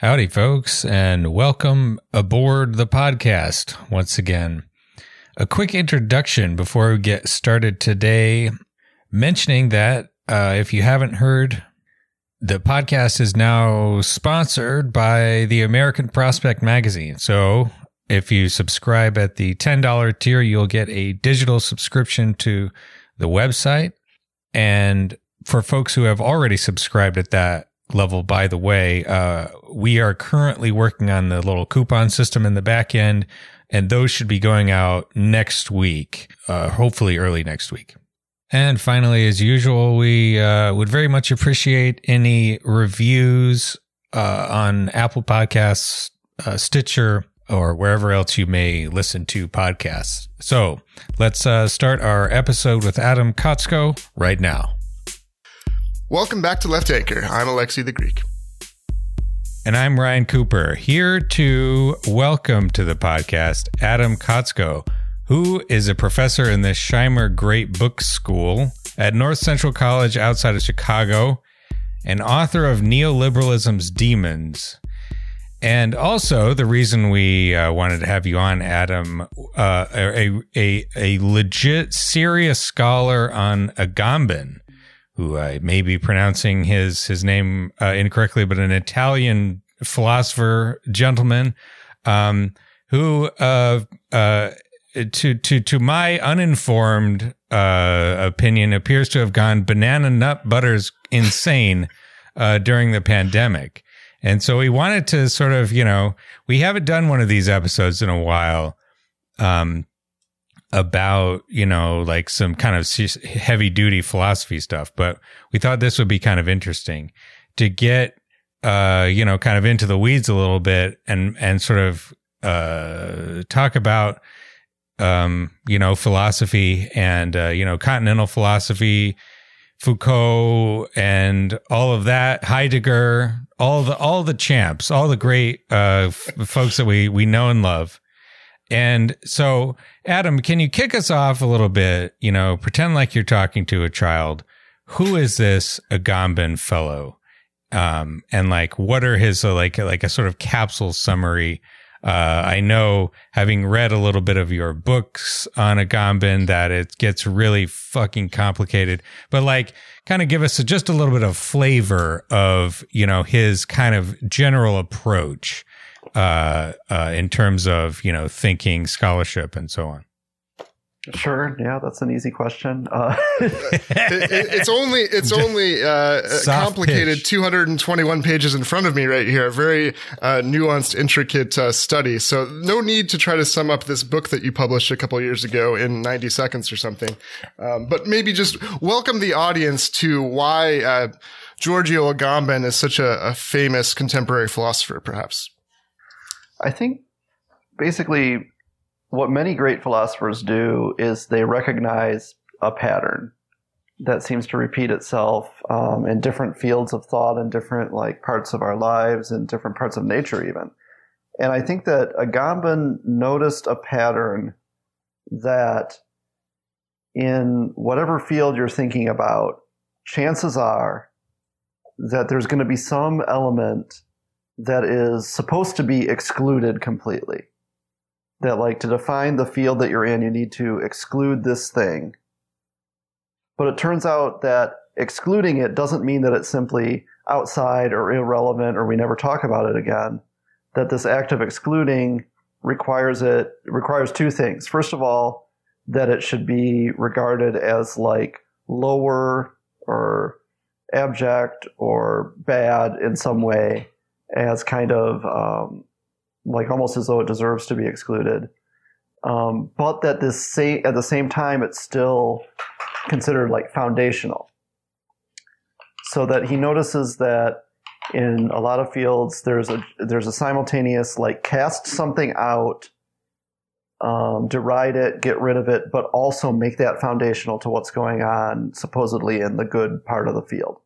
Howdy, folks, and welcome aboard the podcast once again. A quick introduction before we get started today, mentioning that if you haven't heard, the podcast is now sponsored by the American Prospect Magazine. So if you subscribe at the $10 tier, you'll get a digital subscription to the website. And for folks who have already subscribed at that level, by the way, we are currently working on the little coupon system in the back end, and those should be going out next week, hopefully early next week. And finally, as usual, we would very much appreciate any reviews on Apple Podcasts, Stitcher, or wherever else you may listen to podcasts. So let's start our episode with Adam Kotzko right now. Welcome back to Left Anchor. I'm Alexi the Greek. And I'm Ryan Cooper, here to welcome to the podcast Adam Kotzko, who is a professor in the Shimer Great Books School at North Central College outside of Chicago, and author of Neoliberalism's Demons. And also, the reason we wanted to have you on, Adam, a legit, serious scholar on Agamben, who I may be pronouncing his name incorrectly, but an Italian philosopher gentleman who, to my uninformed opinion, appears to have gone banana nut butters insane during the pandemic. And so we wanted to sort of, you know, we haven't done one of these episodes in a while, about, you know, like some kind of heavy duty philosophy stuff, but we thought this would be kind of interesting to get, you know, kind of into the weeds a little bit and sort of, talk about, you know, philosophy and, you know, continental philosophy, Foucault and all of that, Heidegger, all the champs, all the great, folks that we know and love. And so, Adam, can you kick us off a little bit? You know, pretend like you're talking to a child. Who is this Agamben fellow? And like, what are his, like a sort of capsule summary? I know, having read a little bit of your books on Agamben, that it gets really fucking complicated, but like, kind of give us just a little bit of flavor of, you know, his kind of general approach. In terms of, you know, thinking, scholarship, and so on. Sure. Yeah, that's an easy question. It's only complicated pitch. 221 pages in front of me right here. A very nuanced, intricate study. So no need to try to sum up this book that you published a couple years ago in 90 seconds or something. But maybe just welcome the audience to why Giorgio Agamben is such a famous contemporary philosopher, perhaps. I think basically what many great philosophers do is they recognize a pattern that seems to repeat itself in different fields of thought and different like parts of our lives and different parts of nature even. And I think that Agamben noticed a pattern that in whatever field you're thinking about, chances are that there's going to be some element that is supposed to be excluded completely. That like to define the field that you're in, you need to exclude this thing. But it turns out that excluding it doesn't mean that it's simply outside or irrelevant or we never talk about it again. That this act of excluding requires two things. First of all, that it should be regarded as like lower or abject or bad in some way, as kind of like almost as though it deserves to be excluded. But that at the same time, it's still considered like foundational. So that he notices that in a lot of fields, there's a simultaneous like cast something out, deride it, get rid of it, but also make that foundational to what's going on supposedly in the good part of the field.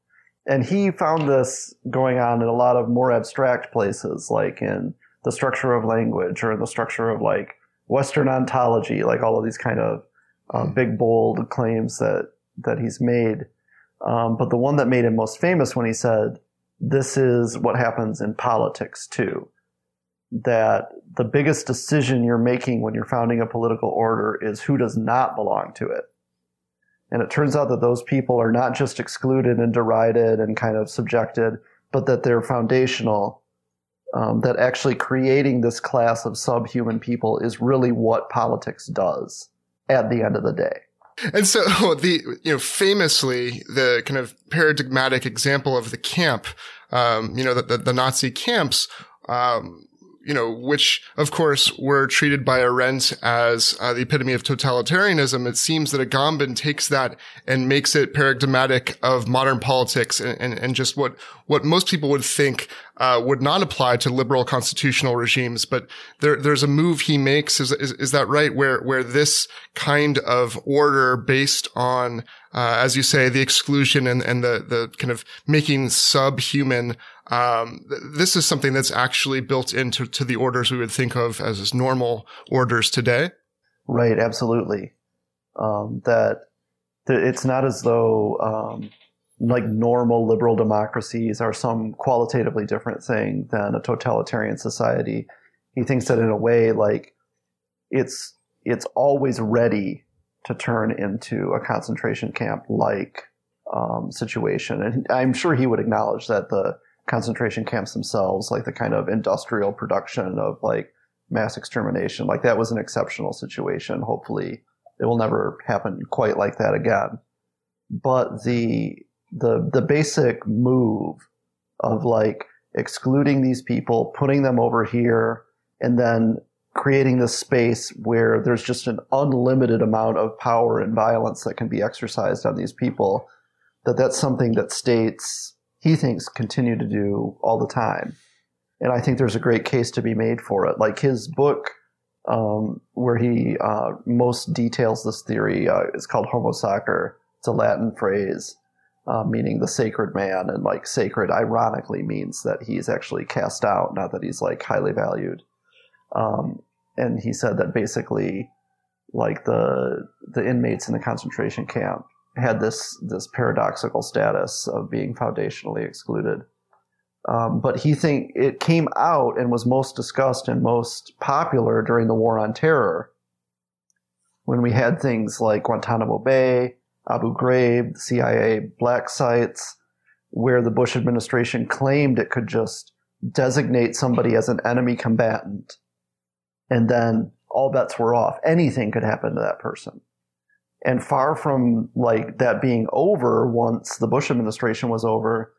And he found this going on in a lot of more abstract places, like in the structure of language or in the structure of like Western ontology, like all of these kind of big, bold claims that he's made. But the one that made him most famous when he said this is what happens in politics too, that the biggest decision you're making when you're founding a political order is who does not belong to it. And it turns out that those people are not just excluded and derided and kind of subjected, but that they're foundational, that actually creating this class of subhuman people is really what politics does at the end of the day. And so the, you know, famously, the kind of paradigmatic example of the camp, the Nazi camps, which, of course, were treated by Arendt as the epitome of totalitarianism. It seems that Agamben takes that and makes it paradigmatic of modern politics and just what most people would think would not apply to liberal constitutional regimes. But there's a move he makes, is that right, where this kind of order based on, as you say, the exclusion and the kind of making subhuman, this is something that's actually built into the orders we would think of as normal orders today. Right, absolutely. It's not as though normal liberal democracies are some qualitatively different thing than a totalitarian society. He thinks that in a way, it's always ready to turn into a concentration camp situation, and I'm sure he would acknowledge that the concentration camps themselves, the kind of industrial production of mass extermination, that was an exceptional situation. Hopefully it will never happen quite like that again. But the basic move of excluding these people, putting them over here, and then creating this space where there's just an unlimited amount of power and violence that can be exercised on these people, that's something that states, he thinks, continue to do all the time. And I think there's a great case to be made for it. His book, where he most details this theory, is called Homo Sacer. It's a Latin phrase meaning the sacred man, and sacred ironically means that he's actually cast out, not that he's highly valued. And he said that basically, the inmates in the concentration camp had this paradoxical status of being foundationally excluded. But he think it came out and was most discussed and most popular during the War on Terror, when we had things like Guantanamo Bay, Abu Ghraib, the CIA black sites, where the Bush administration claimed it could just designate somebody as an enemy combatant, and then all bets were off. Anything could happen to that person. And far from that being over once the Bush administration was over,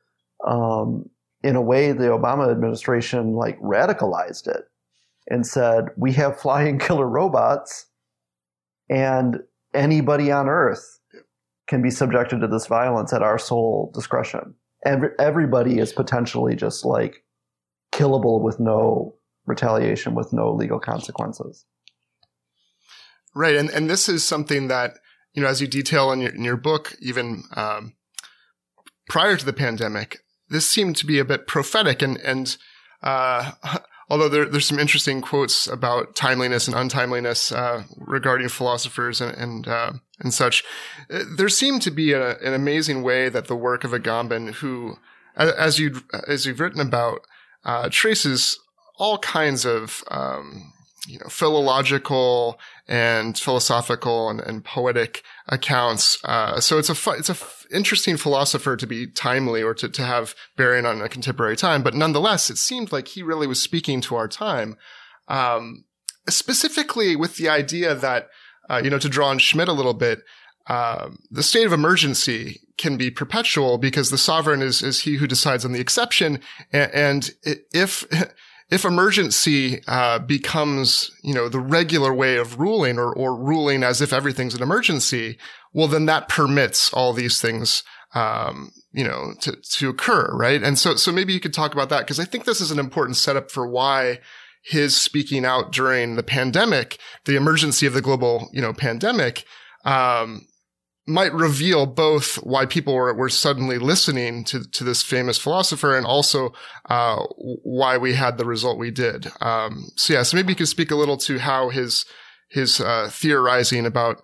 in a way the Obama administration radicalized it and said, we have flying killer robots and anybody on earth can be subjected to this violence at our sole discretion. Everybody is potentially just killable with no retaliation, with no legal consequences. Right. And this is something that, as you detail in your book, even prior to the pandemic, this seemed to be a bit prophetic. And although there's some interesting quotes about timeliness and untimeliness regarding philosophers and such, there seemed to be an amazing way that the work of Agamben, who, as you've written about, traces all kinds of philological and philosophical and poetic accounts. So it's a interesting philosopher to be timely or to have bearing on a contemporary time. But nonetheless, it seemed like he really was speaking to our time, specifically with the idea that, to draw on Schmitt a little bit, the state of emergency can be perpetual because the sovereign is he who decides on the exception. And if emergency becomes, the regular way of ruling or ruling as if everything's an emergency, well, then that permits all these things, to occur, right? And so maybe you could talk about that, because I think this is an important setup for why his speaking out during the pandemic, the emergency of the global, pandemic, might reveal both why people were suddenly listening to this famous philosopher and also why we had the result we did. So maybe you could speak a little to how his theorizing about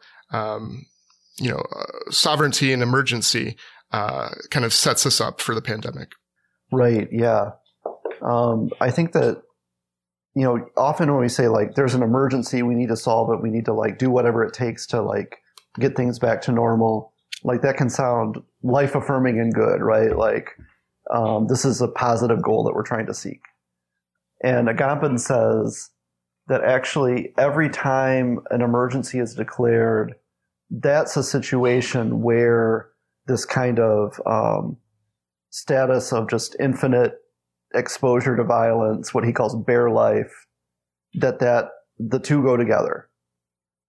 sovereignty and emergency kind of sets us up for the pandemic. Right. Yeah. I think that, you know, often when we say like, there's an emergency, we need to solve it. We need to like do whatever it takes to like get things back to normal. Like that can sound life affirming and good, right? Like, this is a positive goal that we're trying to seek. And Agamben says that actually every time an emergency is declared, that's a situation where this kind of status of just infinite exposure to violence, what he calls bare life, that the two go together.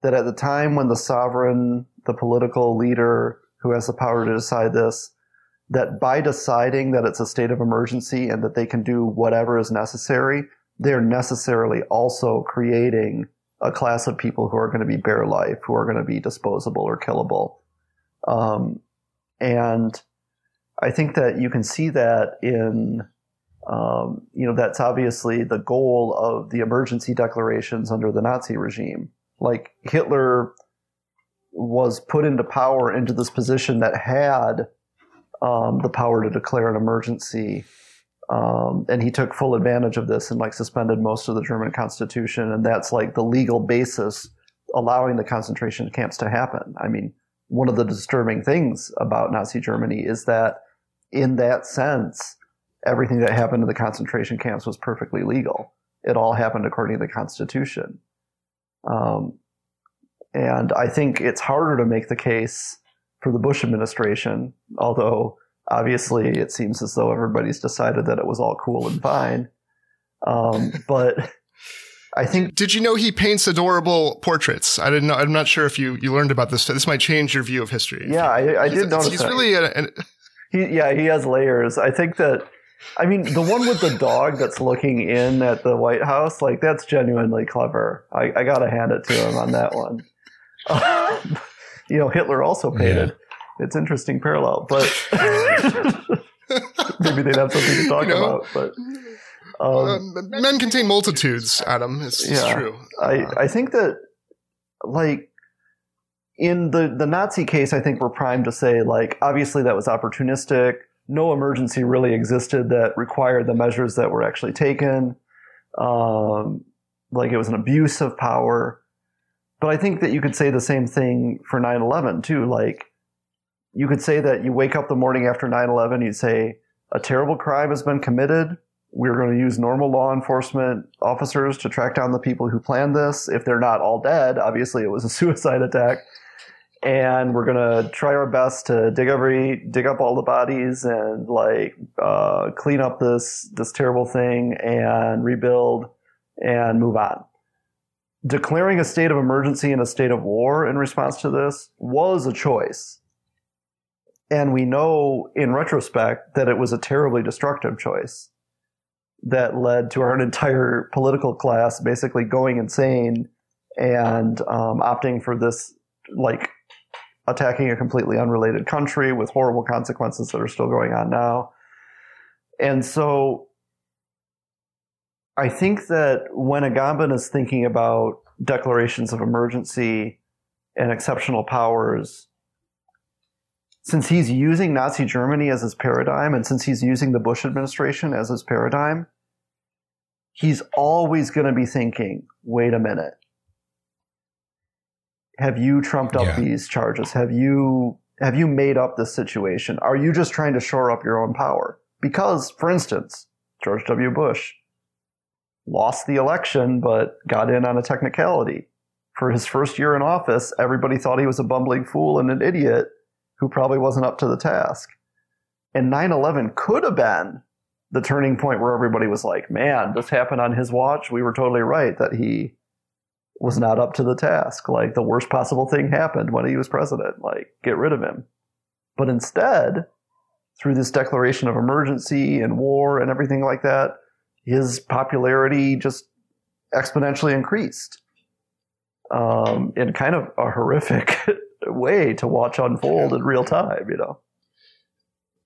That at the time when the sovereign, the political leader who has the power to decide this, that by deciding that it's a state of emergency and that they can do whatever is necessary, they're necessarily also creating a class of people who are going to be bare life, who are going to be disposable or killable. And I think that you can see that in, you know, that's obviously the goal of the emergency declarations under the Nazi regime. Like Hitler was put into power, into this position that had the power to declare an emergency. And he took full advantage of this and like suspended most of the German constitution. And that's like the legal basis allowing the concentration camps to happen. I mean, one of the disturbing things about Nazi Germany is that in that sense, everything that happened in the concentration camps was perfectly legal. It all happened according to the constitution. And I think it's harder to make the case for the Bush administration, although obviously it seems as though everybody's decided that it was all cool and fine. But I think... Did you know he paints adorable portraits? I didn't know. I'm not sure if you learned about this. This might change your view of history. Yeah, I did notice that. He's really... He has layers. I think that... I mean, the one with the dog that's looking in at the White House, like, that's genuinely clever. I got to hand it to him on that one. You know, Hitler also painted. Yeah. It's interesting parallel, but maybe they'd have something to talk about. But men contain multitudes, Adam. It's true. I think that, like, in the Nazi case, I think we're primed to say, like, obviously that was opportunistic. No emergency really existed that required the measures that were actually taken. Like it was an abuse of power. But I think that you could say the same thing for 9/11 too. Like you could say that you wake up the morning after 9/11, you say a terrible crime has been committed. We're going to use normal law enforcement officers to track down the people who planned this. If they're not all dead, obviously it was a suicide attack. And we're going to try our best to dig up all the bodies and like clean up this terrible thing and rebuild and move on. Declaring a state of emergency and a state of war in response to this was a choice. And we know in retrospect that it was a terribly destructive choice that led to our entire political class basically going insane and opting for this, like, attacking a completely unrelated country with horrible consequences that are still going on now. And so I think that when Agamben is thinking about declarations of emergency and exceptional powers, since he's using Nazi Germany as his paradigm and since he's using the Bush administration as his paradign, he's always going to be thinking, wait a minute. Have you trumped up these charges? Have you made up this situation? Are you just trying to shore up your own power? Because, for instance, George W. Bush lost the election, but got in on a technicality. For his first year in office, everybody thought he was a bumbling fool and an idiot who probably wasn't up to the task. And 9/11 could have been the turning point where everybody was like, man, this happened on his watch. We were totally right that he was not up to the task. Like, the worst possible thing happened when he was president. Like, get rid of him. But instead, through this declaration of emergency and war and everything like that, his popularity just exponentially increased in kind of a horrific way to watch unfold in real time, you know.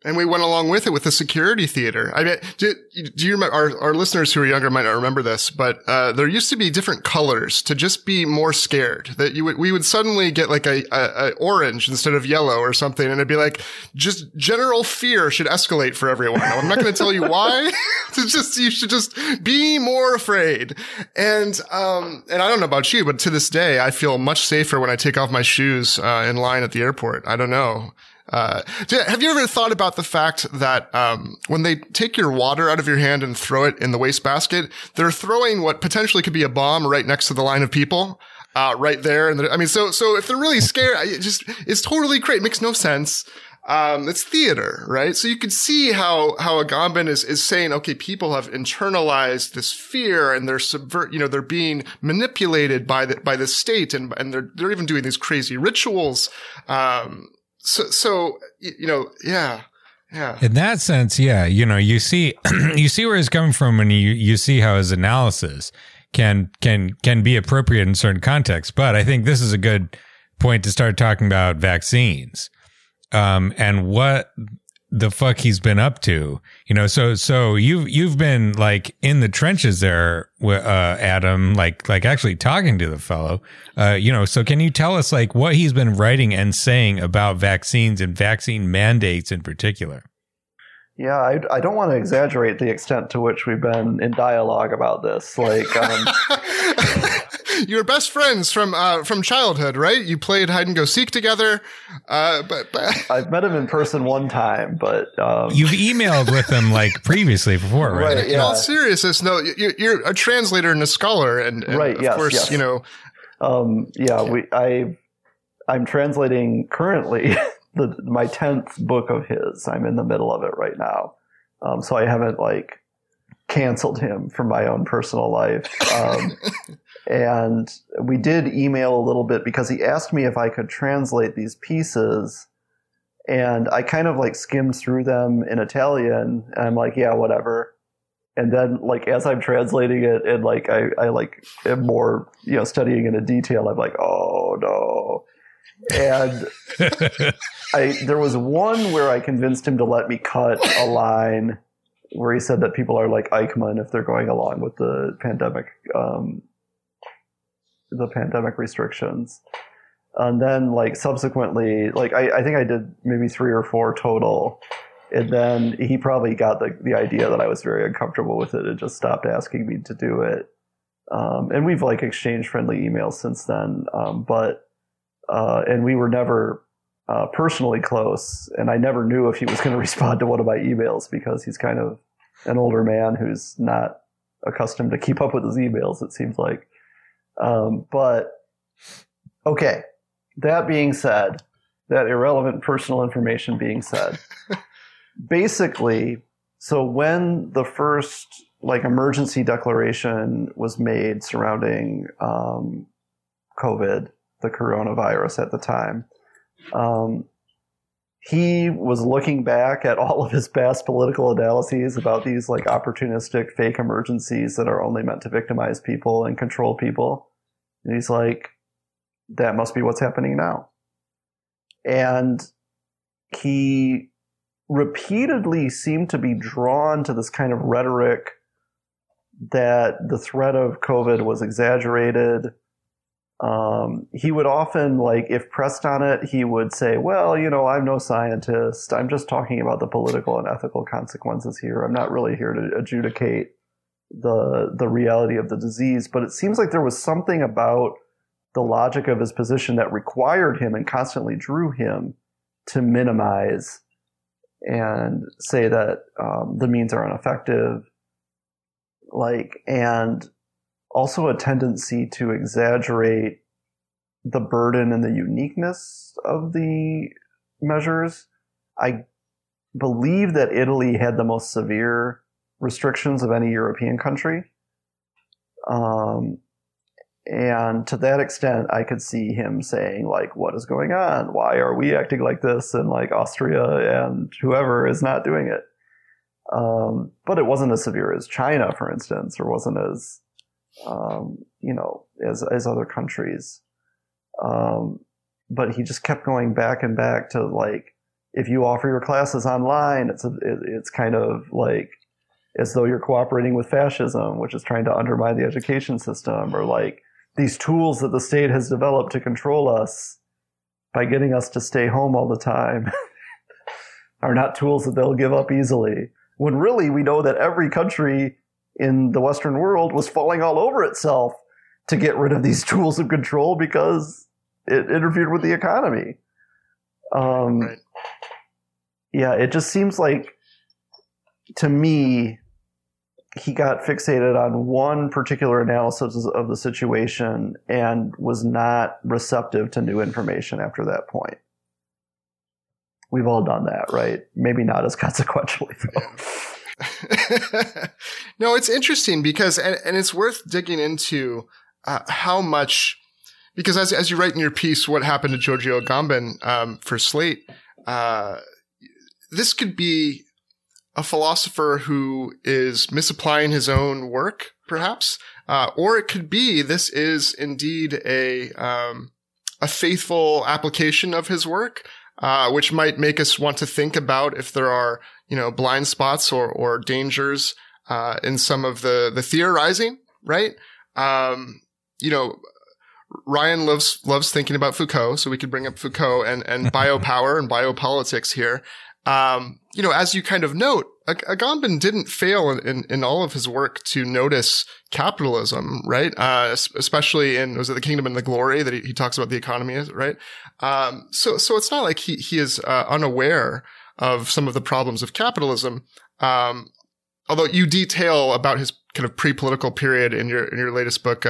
And we went along with it with the security theater. I mean, do you remember, our listeners who are younger might not remember this, but there used to be different colors to just be more scared. That we would suddenly get like a orange instead of yellow or something, and it'd be like, just general fear should escalate for everyone. I'm not going to tell you why. It's just, you should just be more afraid. And I don't know about you, but to this day, I feel much safer when I take off my shoes in line at the airport. I don't know. Have you ever thought about the fact that when they take your water out of your hand and throw it in the wastebasket, they're throwing what potentially could be a bomb right next to the line of people right there? And I mean, so if they're really scared, it's totally crazy. It makes no sense. It's theater, right? So you can see how Agamben is saying, okay, people have internalized this fear and they're being manipulated by the state and they're even doing these crazy rituals. So, in that sense, yeah, you see, you see where he's coming from, and you see how his analysis can be appropriate in certain contexts. But I think this is a good point to start talking about vaccines, and what the fuck he's been up to, So you've been like in the trenches there, Adam, like actually talking to the fellow, so can you tell us like what he's been writing and saying about vaccines and vaccine mandates in particular? Yeah, I don't want to exaggerate the extent to which we've been in dialogue about this. Like, you're best friends from childhood, right? You played hide and go seek together. But I've met him in person one time, but you've emailed with him like previously before, right? Right, yeah. In all seriousness, no, you're a translator and a scholar, and right, of yes, course, yes. I'm translating currently. My 10th book of his. I'm in the middle of it right now. So I haven't like canceled him from my own personal life. And we did email a little bit because he asked me if I could translate these pieces, and I kind of like skimmed through them in Italian, and I'm like, yeah, whatever. And then like, as I'm translating it and like, I like am more, studying into detail, I'm like, oh no. And there was one where I convinced him to let me cut a line where he said that people are like Eichmann if they're going along with the pandemic restrictions. And then like subsequently, like I think I did maybe 3 or 4 total. And then he probably got the idea that I was very uncomfortable with it and just stopped asking me to do it. And we've like exchanged friendly emails since then. And we were never personally close, and I never knew if he was going to respond to one of my emails because he's kind of an older man who's not accustomed to keep up with his emails, it seems like. But, okay, that being said, that irrelevant personal information being said, basically, so when the first like emergency declaration was made surrounding COVID, the coronavirus at the time, he was looking back at all of his past political analyses about these like opportunistic fake emergencies that are only meant to victimize people and control people. And he's like, that must be what's happening now. And he repeatedly seemed to be drawn to this kind of rhetoric that the threat of COVID was exaggerated. He would often, like, if pressed on it, he would say, well, I'm no scientist. I'm just talking about the political and ethical consequences here. I'm not really here to adjudicate the reality of the disease. But it seems like there was something about the logic of his position that required him and constantly drew him to minimize and say that the means are ineffective. Like, and also a tendency to exaggerate the burden and the uniqueness of the measures. I believe that Italy had the most severe restrictions of any European country. And to that extent, I could see him saying, like, what is going on? Why are we acting like this? And like Austria and whoever is not doing it. But it wasn't as severe as China, for instance, or wasn't as as other countries. But he just kept going back and back to like, if you offer your classes online, it's kind of like as though you're cooperating with fascism, which is trying to undermine the education system, or like these tools that the state has developed to control us by getting us to stay home all the time are not tools that they'll give up easily. When really we know that every country in the Western world was falling all over itself to get rid of these tools of control because it interfered with the economy. Right. Yeah, it just seems like, to me, he got fixated on one particular analysis of the situation and was not receptive to new information after that point. We've all done that, right? Maybe not as consequentially, though. Yeah. No, it's interesting because, and it's worth digging into how much, because as you write in your piece, What Happened to Giorgio Agamben for Slate, this could be a philosopher who is misapplying his own work, perhaps, or it could be this is indeed a faithful application of his work, which might make us want to think about if there are, blind spots or dangers in some of the theorizing, right? Ryan loves thinking about Foucault, so we could bring up Foucault and biopower and biopolitics here. As you kind of note, Agamben didn't fail in all of his work to notice capitalism, right? Especially in, was it The Kingdom and the Glory that he talks about the economy, right? So it's not like he is unaware of some of the problems of capitalism. Although you detail about his kind of pre-political period in your latest book,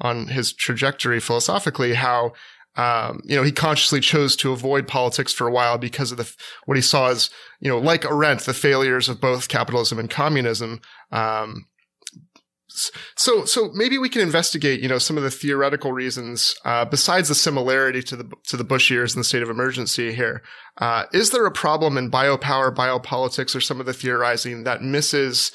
on his trajectory philosophically, how, he consciously chose to avoid politics for a while because of what he saw as, like Arendt, the failures of both capitalism and communism. So maybe we can investigate, some of the theoretical reasons, besides the similarity to the Bush years and the state of emergency here. Is there a problem in biopower, biopolitics, or some of the theorizing that misses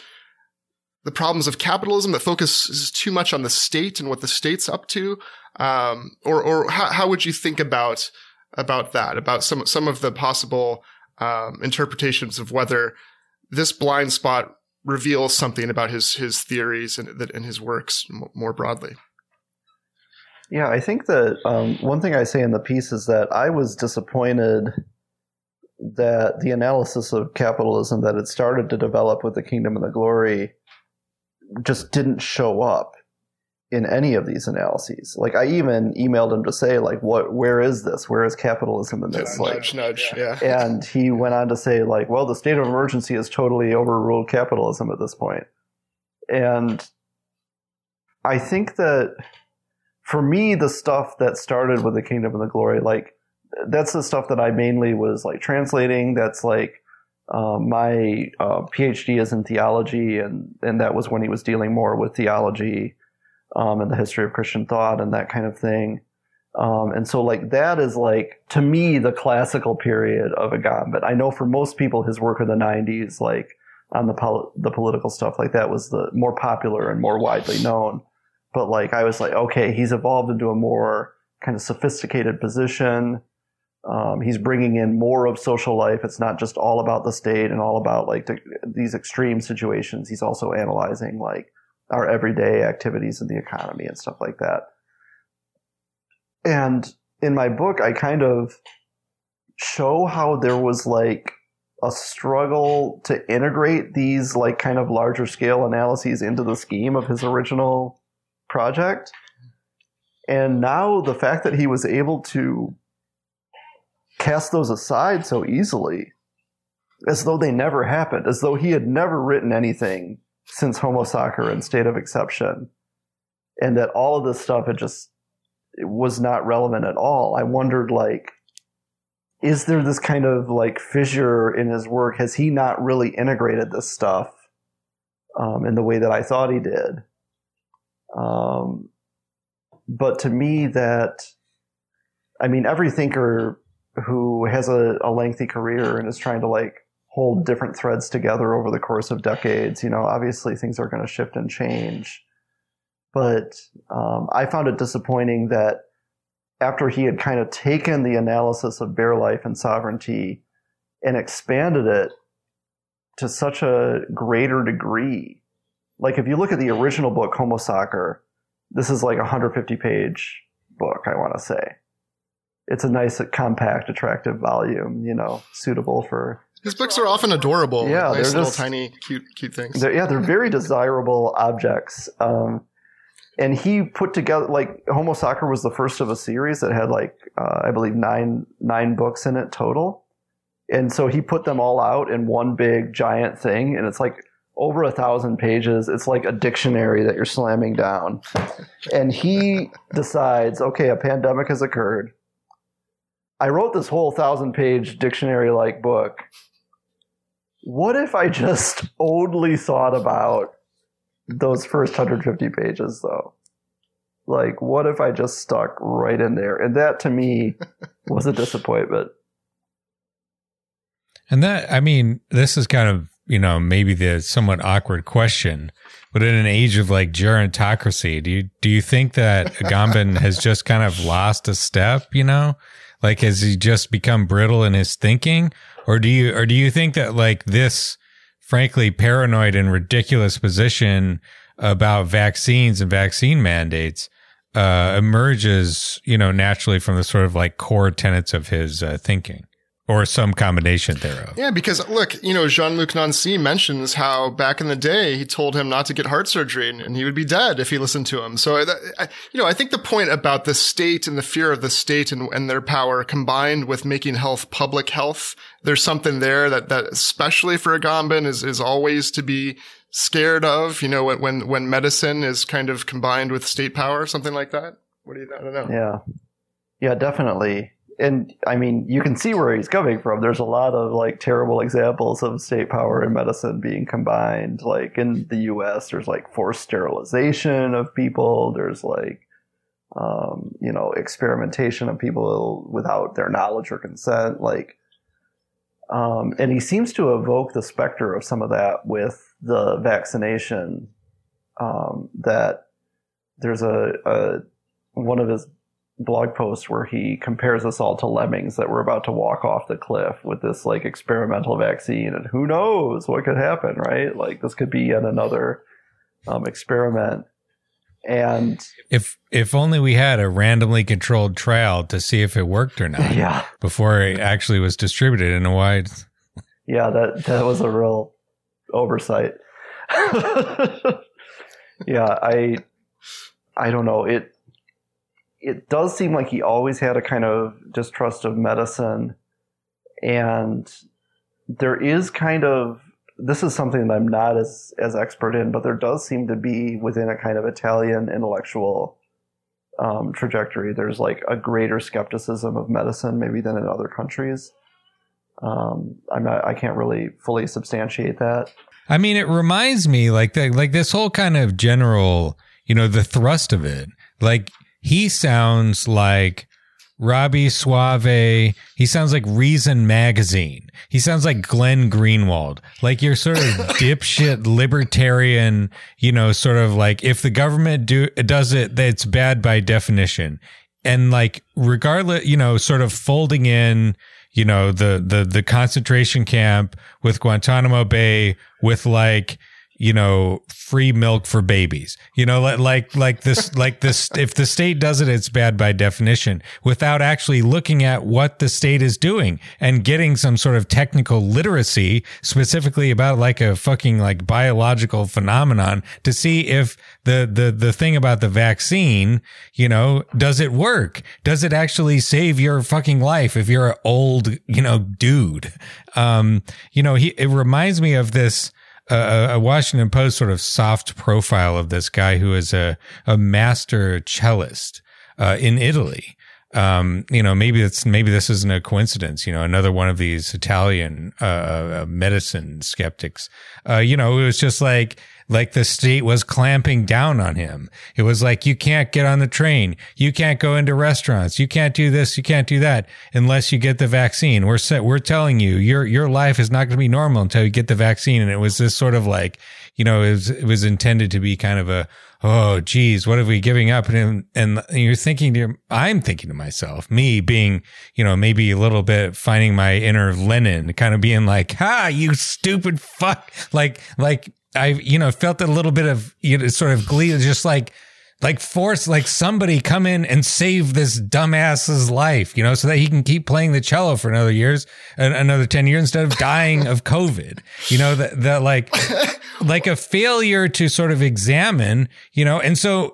the problems of capitalism, that focuses too much on the state and what the state's up to? Or how would you think about that, about some of the possible, interpretations of whether this blind spot reveals something about his theories and his works more broadly? Yeah, I think that, one thing I say in the piece is that I was disappointed that the analysis of capitalism that had started to develop with The Kingdom and the Glory just didn't show up in any of these analyses. Like, I even emailed him to say, like, where is this? Where is capitalism in this? Nudge, yeah. And he went on to say, like, well, the state of emergency has totally overruled capitalism at this point. And I think that, for me, the stuff that started with The Kingdom and the Glory, like, that's the stuff that I mainly was, like, translating. That's, like, my PhD is in theology, and that was when he was dealing more with theology and the history of Christian thought and that kind of thing. And so, like, that is, like, to me, the classical period of Agamben. But I know for most people, his work in the 90s, like, on the political stuff, like, that was the more popular and more widely known. But, like, I was like, okay, he's evolved into a more kind of sophisticated position. He's bringing in more of social life. It's not just all about the state and all about, like, these extreme situations. He's also analyzing, like, our everyday activities in the economy and stuff like that. And in my book, I kind of show how there was, like, a struggle to integrate these, like, kind of larger scale analyses into the scheme of his original project. And now the fact that he was able to cast those aside so easily, as though they never happened, as though he had never written anything since Homo Sacer and State of Exception, and that all of this stuff, it was not relevant at all. I wondered, like, is there this kind of, like, fissure in his work? Has he not really integrated this stuff in the way that I thought he did? But to me, every thinker who has a lengthy career and is trying to, like, hold different threads together over the course of decades. Obviously things are going to shift and change. But I found it disappointing that after he had kind of taken the analysis of bare life and sovereignty and expanded it to such a greater degree. Like, if you look at the original book, Homo Sacer, this is like a 150-page book, I want to say. It's a nice, compact, attractive volume, you know, suitable for... His books are often adorable. Yeah, nice, they're just... little tiny, cute things. They're very desirable objects. And he put together, like, Homo Sacer was the first of a series that had, like, I believe nine books in it total. And so he put them all out in one big, giant thing. And it's like over 1,000 pages. It's like a dictionary that you're slamming down. And he decides, okay, a pandemic has occurred. I wrote this whole 1,000-page dictionary-like book. What if I just only thought about those first 150 pages, though? Like, what if I just stuck right in there? And that, to me, was a disappointment. And that, I mean, this is kind of, you know, maybe the somewhat awkward question, but in an age of, like, gerontocracy, do you think that Agamben has just kind of lost a step, you know? Like, has he just become brittle in his thinking? Or do you think that, like, this frankly paranoid and ridiculous position about vaccines and vaccine mandates emerges, you know, naturally from the sort of, like, core tenets of his thinking? Or some combination thereof. Yeah, because look, you know, Jean-Luc Nancy mentions how back in the day he told him not to get heart surgery and he would be dead if he listened to him. So, you know, I think the point about the state and the fear of the state and their power combined with making health public health, there's something there that especially for Agamben is always to be scared of, you know, when medicine is kind of combined with state power, something like that. I don't know. Yeah, definitely. And I mean, you can see where he's coming from. There's a lot of, like, terrible examples of state power and medicine being combined. Like, in the U.S., there's, like, forced sterilization of people. There's, like, you know, experimentation of people without their knowledge or consent. Like, and he seems to evoke the specter of some of that with the vaccination. That there's one of his blog post where he compares us all to lemmings that were about to walk off the cliff with this, like, experimental vaccine, and who knows what could happen, right? Like, this could be yet another experiment. And if only we had a randomly controlled trial to see if it worked or not, yeah, before it actually was distributed in a wide. Yeah, that was a real oversight. Yeah, I don't know. It does seem like he always had a kind of distrust of medicine, and there is kind of, this is something that I'm not as expert in, but there does seem to be within a kind of Italian intellectual trajectory, there's, like, a greater skepticism of medicine maybe than in other countries. I can't really fully substantiate that. I mean, it reminds me, like this whole kind of general, you know, the thrust of it, like, he sounds like Robbie Suave. He sounds like Reason Magazine. He sounds like Glenn Greenwald. Like, your sort of dipshit libertarian, you know, sort of like, if the government does it, it's bad by definition. And, like, regardless, you know, sort of folding in, you know, the concentration camp with Guantanamo Bay with, like, you know, free milk for babies, you know, like this, if the state does it, it's bad by definition, without actually looking at what the state is doing and getting some sort of technical literacy specifically about, like, a fucking, like, biological phenomenon to see if the thing about the vaccine, you know, does it work? Does it actually save your fucking life if you're an old, you know, dude? You know, it reminds me of this, a Washington Post sort of soft profile of this guy who is a master cellist in Italy. You know, maybe this isn't a coincidence. You know, another one of these Italian medicine skeptics. You know, it was just like Like the state was clamping down on him. It was like, you can't get on the train. You can't go into restaurants. You can't do this. You can't do that unless you get the vaccine. We're telling you your life is not going to be normal until you get the vaccine. And it was this sort of like, you know, it was intended to be kind of a, oh, geez, what are we giving up? And you're thinking I'm thinking to myself, me being, you know, maybe a little bit finding my inner Lenin, kind of being like, ha, you stupid fuck. Like I, you know, felt a little bit of, you know, sort of glee, just like force, like somebody come in and save this dumbass's life, you know, so that he can keep playing the cello for another 10 years instead of dying of COVID, you know, that like a failure to sort of examine, you know, and so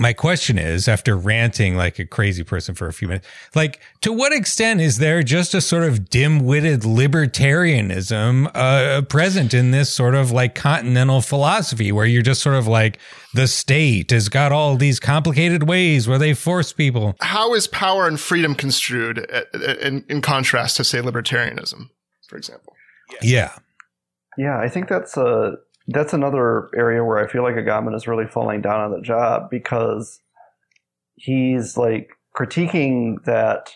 my question is, after ranting like a crazy person for a few minutes, like, to what extent is there just a sort of dim-witted libertarianism present in this sort of like continental philosophy where you're just sort of like, the state has got all these complicated ways where they force people? How is power and freedom construed in contrast to, say, libertarianism, for example? Yeah. Yeah, I think that's another area where I feel like Agamben is really falling down on the job, because he's like critiquing that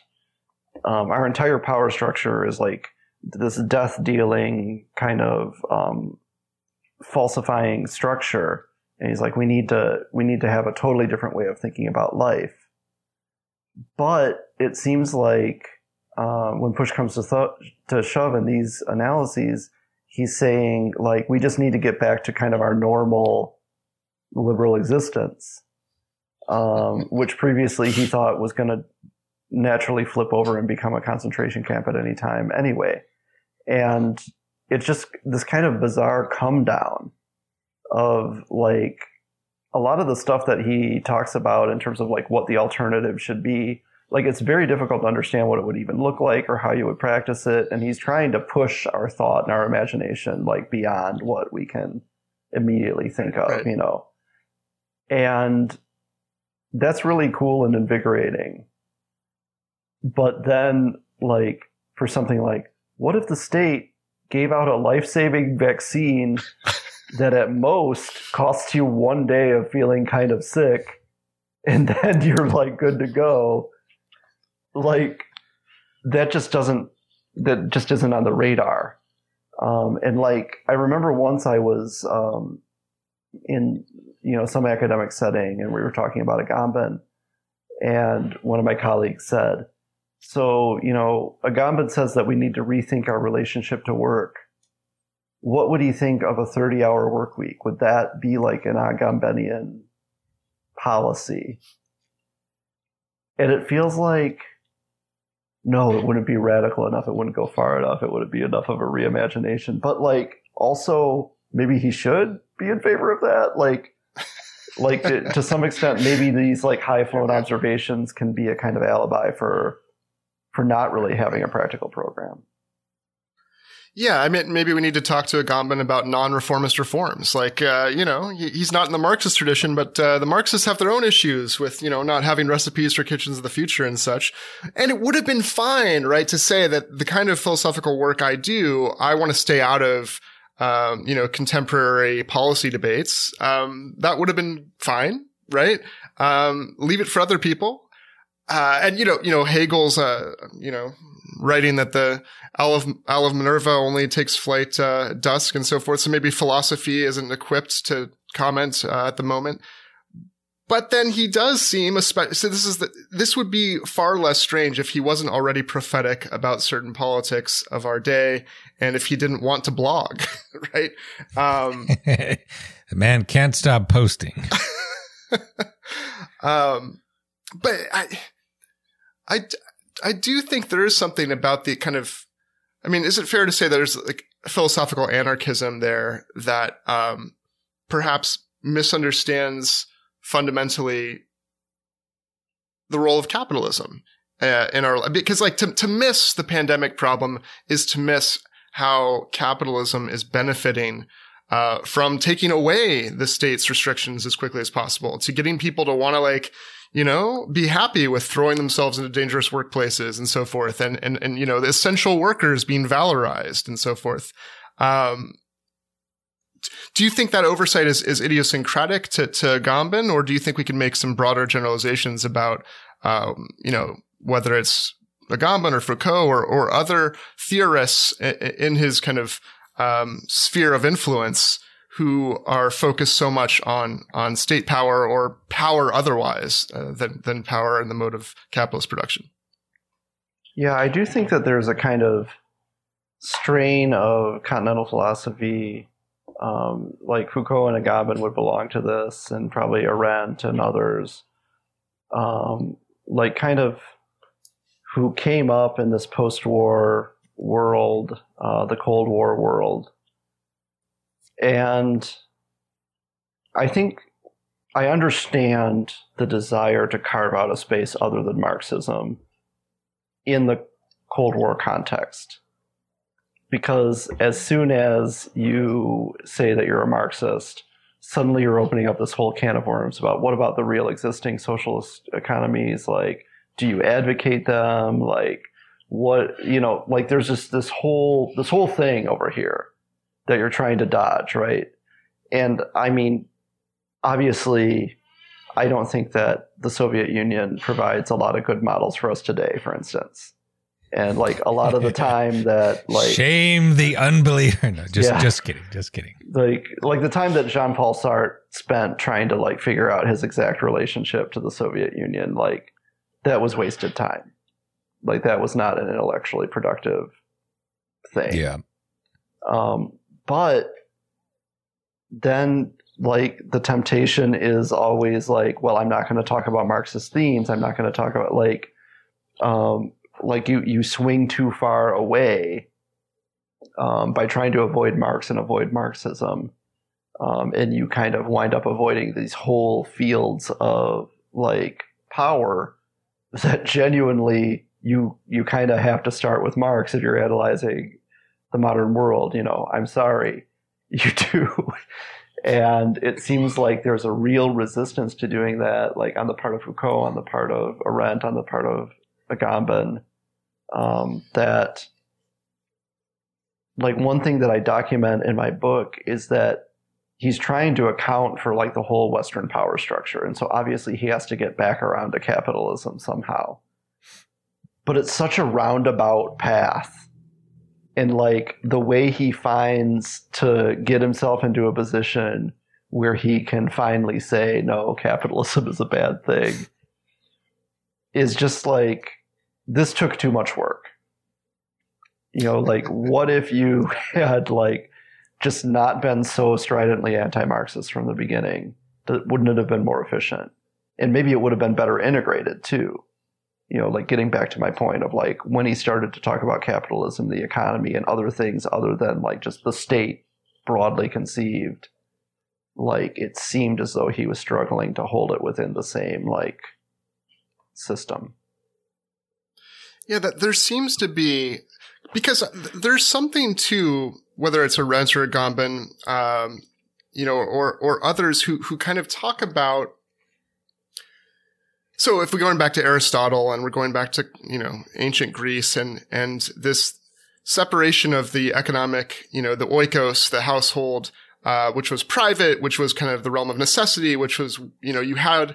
our entire power structure is like this death dealing kind of falsifying structure. And he's like, we need to have a totally different way of thinking about life. But it seems like when push comes to shove in these analyses, he's saying, like, we just need to get back to kind of our normal liberal existence, which previously he thought was going to naturally flip over and become a concentration camp at any time anyway. And it's just this kind of bizarre come down of, like, a lot of the stuff that he talks about in terms of, like, what the alternative should be. Like, it's very difficult to understand what it would even look like or how you would practice it. And he's trying to push our thought and our imagination, like, beyond what we can immediately think of, right. You know. And that's really cool and invigorating. But then, like, for something like, what if the state gave out a life-saving vaccine that at most costs you 1 day of feeling kind of sick, and then you're, like, good to go? Like, that just isn't on the radar. And like, I remember once I was in, you know, some academic setting, and we were talking about Agamben, and one of my colleagues said, so, you know, Agamben says that we need to rethink our relationship to work. What would he think of a 30-hour work week? Would that be like an Agambenian policy? And it feels like, no, it wouldn't be radical enough. It wouldn't go far enough. It wouldn't be enough of a reimagination. But, like, also maybe he should be in favor of that. Like to some extent, maybe these, like, high-flown observations can be a kind of alibi for not really having a practical program. Yeah, I mean, maybe we need to talk to Agamben about non-reformist reforms. Like, you know, he's not in the Marxist tradition, but the Marxists have their own issues with, you know, not having recipes for kitchens of the future and such. And it would have been fine, right, to say that the kind of philosophical work I do, I want to stay out of, you know, contemporary policy debates. That would have been fine, right? Leave it for other people. And, you know, Hegel's, you know, writing that the owl of Minerva only takes flight at dusk and so forth. So maybe philosophy isn't equipped to comment at the moment. But then he does seem so this would be far less strange if he wasn't already prophetic about certain politics of our day, and if he didn't want to blog, right? The man can't stop posting. But I do think there is something about the kind of, I mean, is it fair to say that there's, like, philosophical anarchism there that perhaps misunderstands fundamentally the role of capitalism in our life? Because, like, to miss the pandemic problem is to miss how capitalism is benefiting from taking away the state's restrictions as quickly as possible, to getting people to want to, like, you know, be happy with throwing themselves into dangerous workplaces and so forth. And, you know, the essential workers being valorized and so forth. do you think that oversight is idiosyncratic to Agamben, or do you think we can make some broader generalizations about, whether it's Agamben or Foucault or other theorists in his kind of sphere of influence who are focused so much on state power or power otherwise than power in the mode of capitalist production? Yeah, I do think that there's a kind of strain of continental philosophy, like Foucault and Agamben would belong to this, and probably Arendt and others, like kind of who came up in this post-war world, the Cold War world. And I think I understand the desire to carve out a space other than Marxism in the Cold War context. Because as soon as you say that you're a Marxist, suddenly you're opening up this whole can of worms about what about the real existing socialist economies? Like, do you advocate them? Like, what, like there's just this whole thing over here that you're trying to dodge, right? And I mean, obviously, I don't think that the Soviet Union provides a lot of good models for us today, for instance. And like a lot of the time that like shame the unbeliever. No, just kidding. Like the time that Jean Paul Sartre spent trying to like figure out his exact relationship to the Soviet Union, like that was wasted time. Like that was not an intellectually productive thing. Yeah. But then like the temptation is always like, well, I'm not going to talk about Marxist themes. I'm not going to talk about like you swing too far away by trying to avoid Marx and avoid Marxism. And you kind of wind up avoiding these whole fields of like power that genuinely you kind of have to start with Marx if you're analyzing the modern world. I'm sorry, you do. And it seems like there's a real resistance to doing that, like on the part of Foucault, on the part of Arendt, on the part of Agamben, that like one thing that I document in my book is that he's trying to account for like the whole Western power structure. And so obviously he has to get back around to capitalism somehow, but it's such a roundabout path. And like the way he finds to get himself into a position where he can finally say, no, capitalism is a bad thing, is just like, this took too much work. Like what if you had like just not been so stridently anti-Marxist from the beginning? Wouldn't it have been more efficient? And maybe it would have been better integrated too. Like getting back to my point of like when he started to talk about capitalism, the economy, and other things other than like just the state broadly conceived, like it seemed as though he was struggling to hold it within the same like system. Yeah, that there seems to be, because there's something to whether it's Arendt or Agamben, or others who kind of talk about. So if we're going back to Aristotle and we're going back to, ancient Greece and this separation of the economic, the oikos, the household, which was private, which was kind of the realm of necessity, which was, you had,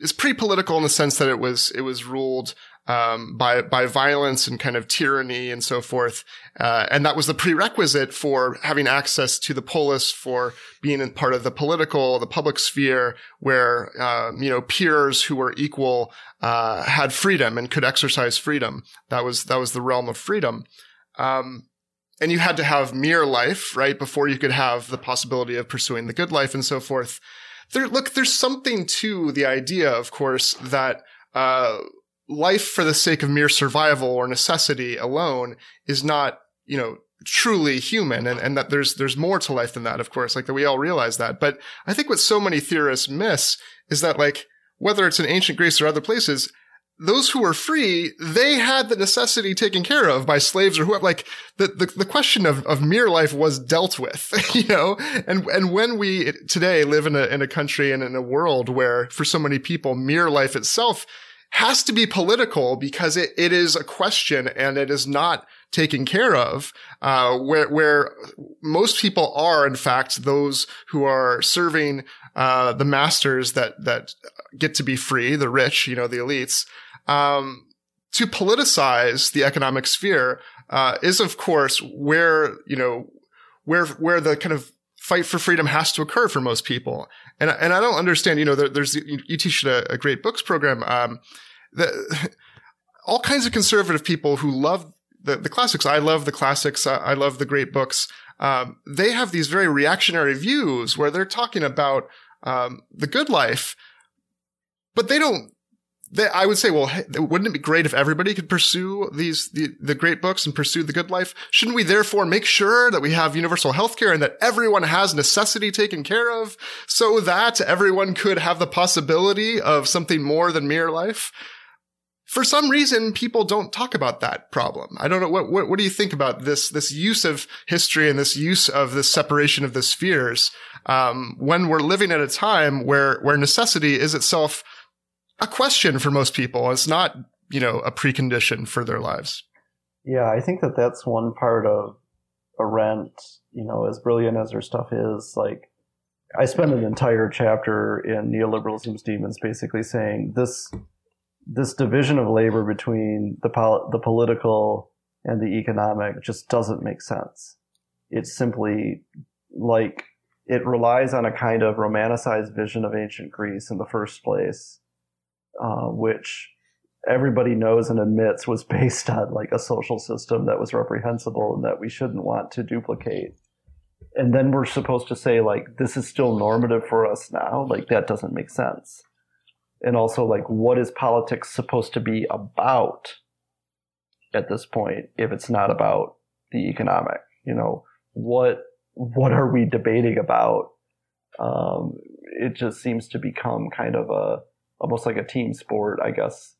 it's pre-political in the sense that it was ruled, by violence and kind of tyranny and so forth. And that was the prerequisite for having access to the polis, for being in part of the public sphere where, peers who were equal, had freedom and could exercise freedom. That was the realm of freedom. And you had to have mere life, right? Before you could have the possibility of pursuing the good life and so forth. There's something to the idea, of course, that, life for the sake of mere survival or necessity alone is not, truly human, and that there's more to life than that, of course, like that we all realize that. But I think what so many theorists miss is that, like, whether it's in ancient Greece or other places, those who were free, they had the necessity taken care of by slaves or whoever. Like the question of mere life was dealt with, and when we today live in a country and in a world where for so many people mere life itself has to be political because it is a question and it is not taken care of, where most people are, in fact, those who are serving the masters that get to be free, the rich, the elites. To politicize the economic sphere is, of course, where the kind of fight for freedom has to occur for most people. And I don't understand, there's, you teach a great books program, all kinds of conservative people who love the classics. I love the classics. I love the great books. They have these very reactionary views where they're talking about, the good life, but I would say, well, hey, wouldn't it be great if everybody could pursue the great books and pursue the good life? Shouldn't we therefore make sure that we have universal healthcare and that everyone has necessity taken care of so that everyone could have the possibility of something more than mere life? For some reason, people don't talk about that problem. I don't know. What do you think about this use of history and this use of this separation of the spheres, when we're living at a time where necessity is itself a question for most people? It's not, a precondition for their lives. Yeah, I think that's one part of Arendt, as brilliant as her stuff is. Like, I spent an entire chapter in Neoliberalism's Demons basically saying this division of labor between the political and the economic just doesn't make sense. It's simply like it relies on a kind of romanticized vision of ancient Greece in the first place. Which everybody knows and admits was based on like a social system that was reprehensible and that we shouldn't want to duplicate. And then we're supposed to say like, this is still normative for us now. Like that doesn't make sense. And also like, what is politics supposed to be about at this point if it's not about the economic? What are we debating about? It just seems to become kind of almost like a team sport, I guess,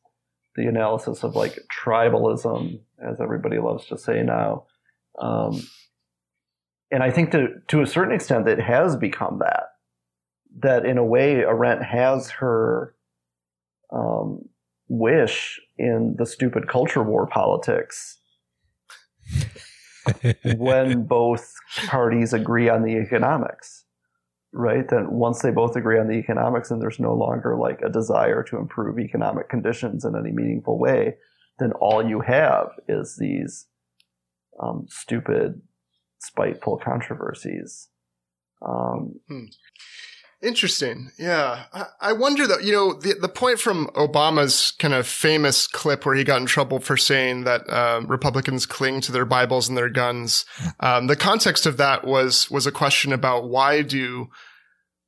the analysis of like tribalism, as everybody loves to say now. And I think that to a certain extent, it has become that in a way, Arendt has her wish in the stupid culture war politics when both parties agree on the economics. Right? Then once they both agree on the economics and there's no longer like a desire to improve economic conditions in any meaningful way, then all you have is these stupid, spiteful controversies. Interesting. Yeah. I wonder though, the point from Obama's kind of famous clip where he got in trouble for saying that Republicans cling to their Bibles and their guns. The context of that was a question about why do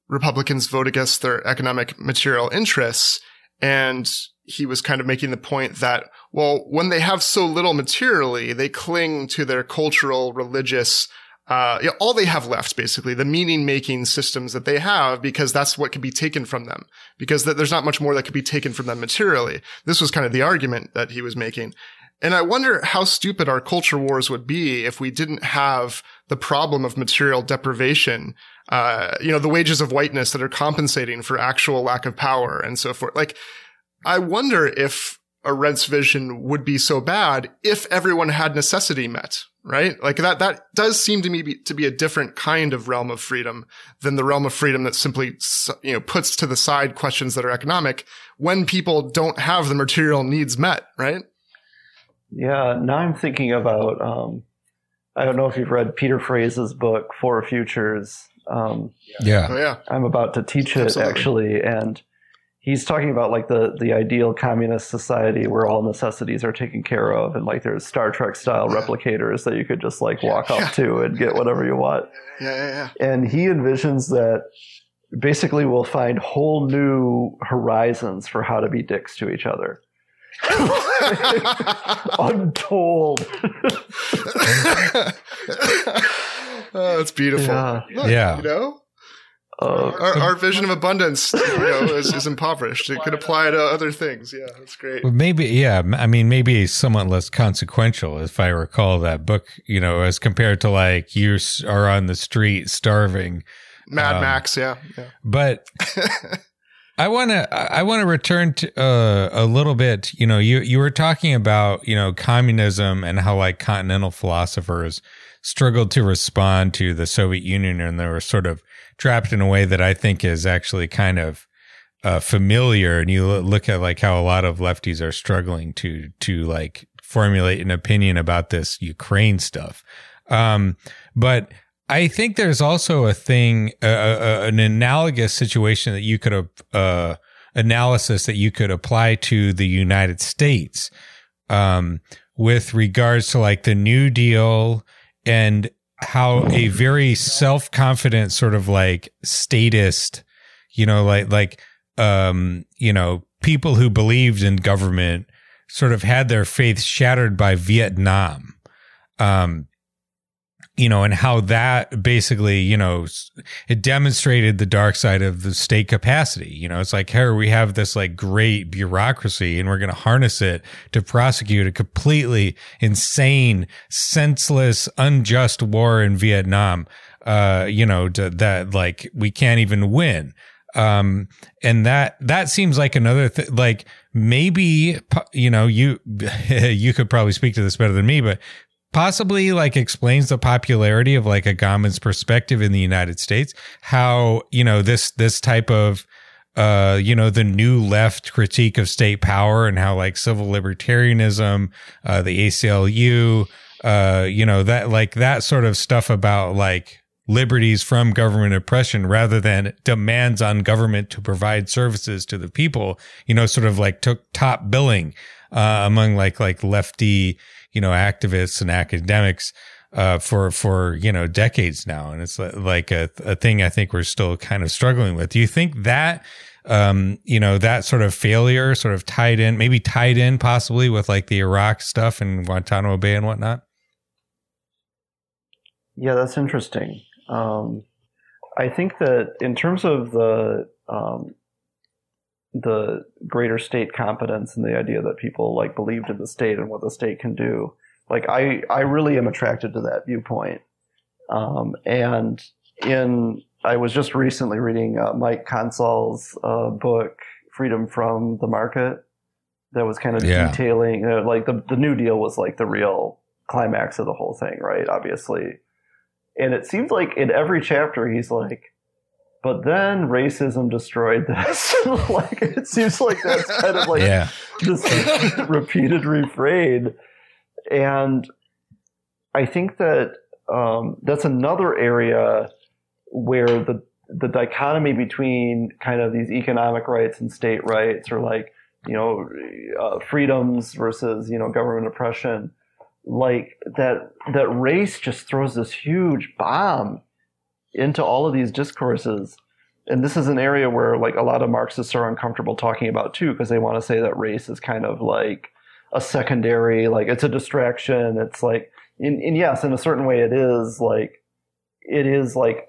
Republicans vote against their economic material interests? And he was kind of making the point that, well, when they have so little materially, they cling to their cultural, religious, all they have left, basically, the meaning-making systems that they have, because that's what can be taken from them, because there's not much more that could be taken from them materially. This was kind of the argument that he was making. And I wonder how stupid our culture wars would be if we didn't have the problem of material deprivation, the wages of whiteness that are compensating for actual lack of power and so forth. Like, I wonder if Arendt's vision would be so bad if everyone had necessity met. Right? Like that does seem to me to be a different kind of realm of freedom than the realm of freedom that simply, puts to the side questions that are economic when people don't have the material needs met. Right? Yeah. Now I'm thinking about, I don't know if you've read Peter Fraze's book, Four Futures. Yeah. Oh, yeah. I'm about to teach it actually. And he's talking about like the ideal communist society where all necessities are taken care of, and like there's Star Trek style replicators that you could just like walk up to and get whatever you want. Yeah. And he envisions that basically we'll find whole new horizons for how to be dicks to each other. Untold. Oh, that's beautiful. Yeah. Look, our vision of abundance is impoverished. It could apply to other things. Yeah, that's great. Well, maybe somewhat less consequential, if I recall that book, as compared to like you are on the street starving. Mad Max, But I want to return to a little bit. You know, you were talking about, you know, communism and how like continental philosophers struggled to respond to the Soviet Union, and they were sort of trapped in a way that I think is actually kind of familiar. And you look at like how a lot of lefties are struggling to like formulate an opinion about this Ukraine stuff. But I think there's also a thing, an analogous situation that you could, analysis that you could apply to the United States, with regards to like the New Deal and how a very self-confident sort of like statist, you know, you know, people who believed in government sort of had their faith shattered by Vietnam. You know, and how that basically, you know, it demonstrated the dark side of the state capacity. You know, it's like, here we have this like great bureaucracy and we're going to harness it to prosecute a completely insane, senseless, unjust war in Vietnam. You know, that like we can't even win. And that seems like another thing, like maybe, you know, you could probably speak to this better than me, but possibly like explains the popularity of like Agamben's perspective in the United States, how, you know, this type of, you know, the new left critique of state power and how like civil libertarianism, the ACLU, you know, that like that sort of stuff about like liberties from government oppression rather than demands on government to provide services to the people, you know, sort of like took top billing among like lefty, you know, activists and academics for you know, decades now. And it's like a thing I think we're still kind of struggling with. Do you think that, you know, that sort of failure sort of tied in possibly with like the Iraq stuff and Guantanamo Bay and whatnot? Yeah, that's interesting. I think that in terms of the greater state competence and the idea that people like believed in the state and what the state can do. Like I really am attracted to that viewpoint. I was just recently reading Mike Consol's book, Freedom from the Market, that was kind of detailing, like the New Deal was like the real climax of the whole thing, right? Obviously. And it seems like in every chapter, he's like, but then racism destroyed this. Like it seems like that's kind of like this repeated refrain. And I think that that's another area where the dichotomy between kind of these economic rights and state rights, or like, you know, freedoms versus, you know, government oppression, like that race just throws this huge bomb into all of these discourses. And this is an area where like a lot of Marxists are uncomfortable talking about too, because they want to say that race is kind of like a secondary, like it's a distraction. It's like, and yes, in a certain way it is like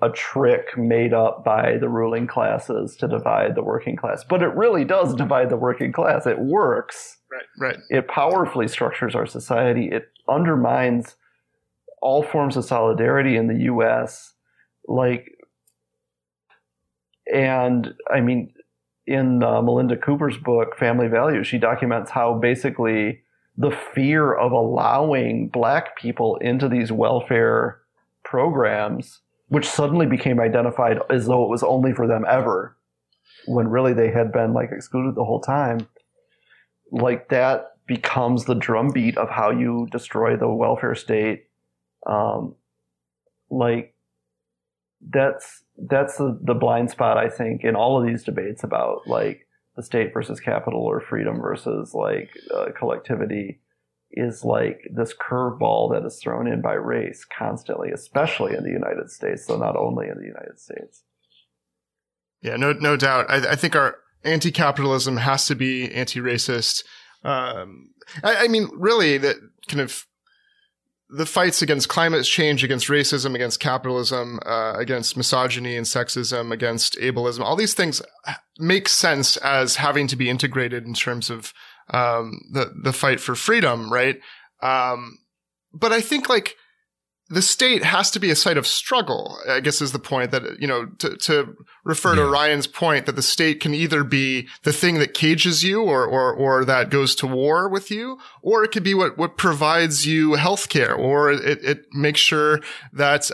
a trick made up by the ruling classes to divide the working class. But it really does divide the working class. It works. Right. It powerfully structures our society. It undermines all forms of solidarity in the U.S., like, and I mean, in Melinda Cooper's book, Family Values, she documents how basically the fear of allowing black people into these welfare programs, which suddenly became identified as though it was only for them ever, when really they had been like excluded the whole time, like that becomes the drumbeat of how you destroy the welfare state. That's the blind spot, I think, in all of these debates about like the state versus capital or freedom versus like collectivity, is like this curveball that is thrown in by race constantly, especially in the United States, though not only in the United States. Yeah, no doubt. I think our anti-capitalism has to be anti-racist. I mean, really, that kind of the fights against climate change, against racism, against capitalism, against misogyny and sexism, against ableism, all these things make sense as having to be integrated in terms of the fight for freedom, right? But I think like the state has to be a site of struggle, I guess is the point that, you know, to refer to Ryan's point that the state can either be the thing that cages you or that goes to war with you, or it could be what provides you healthcare, or it makes sure that,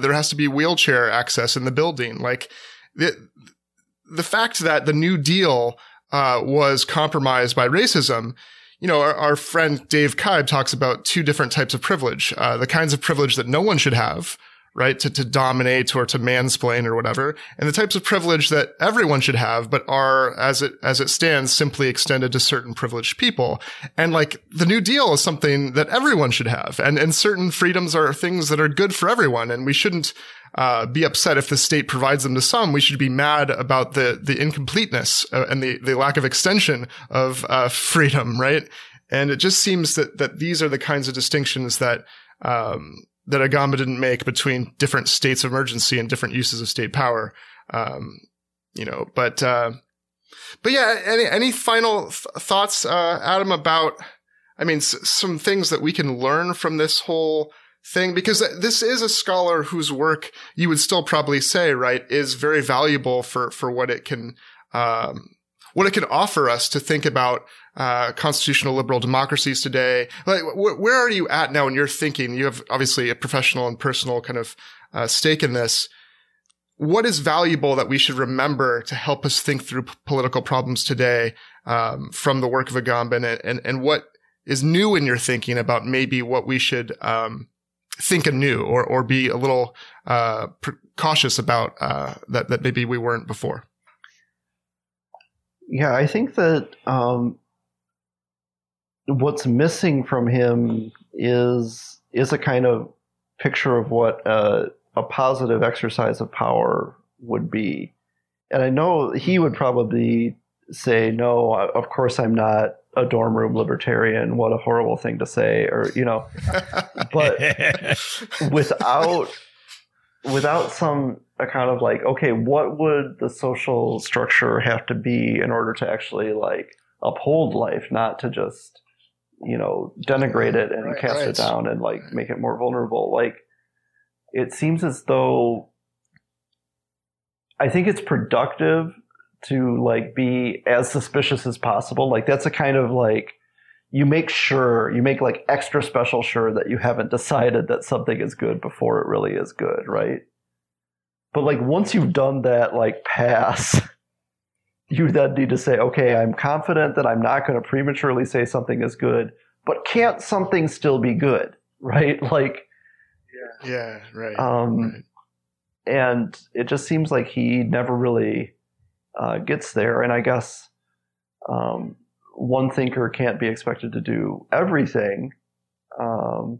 there has to be wheelchair access in the building. Like the fact that the New Deal, was compromised by racism. You know, our friend Dave Kybe talks about two different types of privilege, the kinds of privilege that no one should have, right, to dominate or to mansplain or whatever, and the types of privilege that everyone should have, but are, as it stands, simply extended to certain privileged people. And like the New Deal is something that everyone should have, and certain freedoms are things that are good for everyone, and we shouldn't be upset if the state provides them to some. We should be mad about the incompleteness and the lack of extension of freedom, right? And it just seems that these are the kinds of distinctions that Agamben didn't make between different states of emergency and different uses of state power. But yeah, any final thoughts, Adam, about, I mean, some things that we can learn from this whole thing, because this is a scholar whose work you would still probably say, right, is very valuable for what it can offer us to think about constitutional liberal democracies today. Like, where are you at now in your thinking? You have obviously a professional and personal kind of stake in this. What is valuable that we should remember to help us think through political problems today from the work of Agamben, and what is new in your thinking about maybe what we should think anew or be a little cautious about that maybe we weren't before? Yeah, I think that what's missing from him is a kind of picture of what a positive exercise of power would be. And I know he would probably say, no, of course I'm not a dorm room libertarian, what a horrible thing to say, or, you know, but without some account of like, okay, what would the social structure have to be in order to actually like uphold life, not to just, you know, denigrate it and cast it down and like make it more vulnerable. Like, it seems as though I think it's productive to like be as suspicious as possible. Like, that's a kind of like, you make like extra special sure that you haven't decided that something is good before it really is good, right? But like, once you've done that like pass, you then need to say, okay, I'm confident that I'm not going to prematurely say something is good, but can't something still be good, right? Like, yeah, right. And it just seems like he never really gets there. And I guess one thinker can't be expected to do everything. I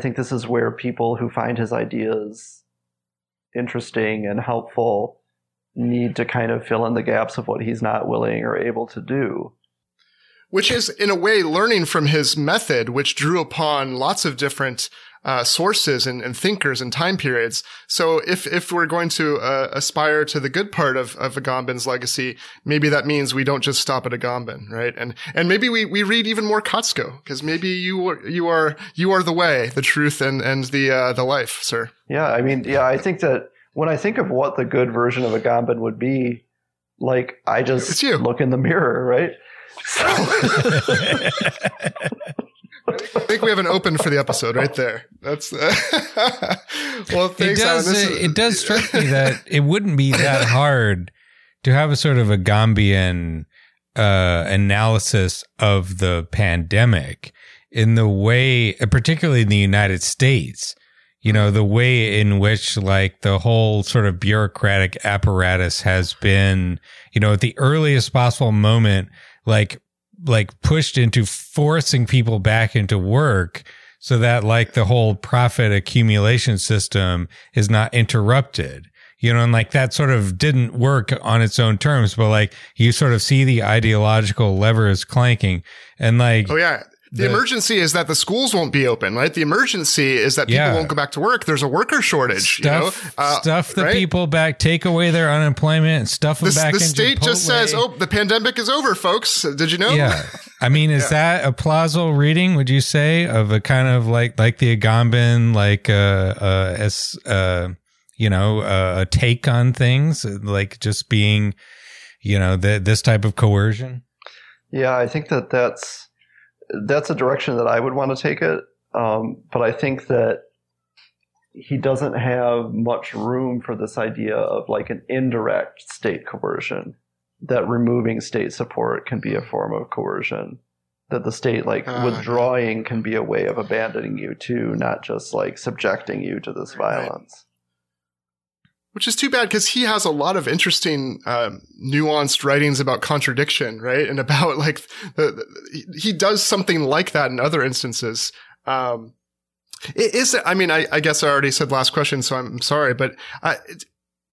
think this is where people who find his ideas interesting and helpful need to kind of fill in the gaps of what he's not willing or able to do. Which is, in a way, learning from his method, which drew upon lots of different sources and thinkers and time periods. So if we're going to aspire to the good part of Agamben's legacy, maybe that means we don't just stop at Agamben, right? And maybe we read even more Kotzko, because maybe you are the way, the truth, and the life, sir. Yeah, I mean, yeah, I think that when I think of what the good version of Agamben would be, like, I just look in the mirror, right? So. I think we have an open for the episode right there. That's well. Thanks, it does strike me that it wouldn't be that hard to have a sort of Agamben analysis of the pandemic in the way, particularly in the United States. You know, the way in which like the whole sort of bureaucratic apparatus has been, you know, at the earliest possible moment, like pushed into forcing people back into work so that like the whole profit accumulation system is not interrupted, you know, and like that sort of didn't work on its own terms, but like you sort of see the ideological levers clanking and like, oh yeah, The emergency is that the schools won't be open, right? The emergency is that people won't go back to work. There's a worker shortage. Stuff the people back, take away their unemployment, and stuff them back in Chipotle. The state just says, oh, the pandemic is over, folks. Did you know? Yeah. I mean, is that a plausible reading, would you say, of a kind of like the Agamben, a take on things, like just being, this type of coercion? Yeah, I think that that's a direction that I would want to take it. But I think that he doesn't have much room for this idea of like an indirect state coercion, that removing state support can be a form of coercion, that the state withdrawing can be a way of abandoning you too, not just like subjecting you to this violence. Which is too bad, because he has a lot of interesting, nuanced writings about contradiction, right? And about he does something like that in other instances. I guess I already said last question, so I'm sorry, but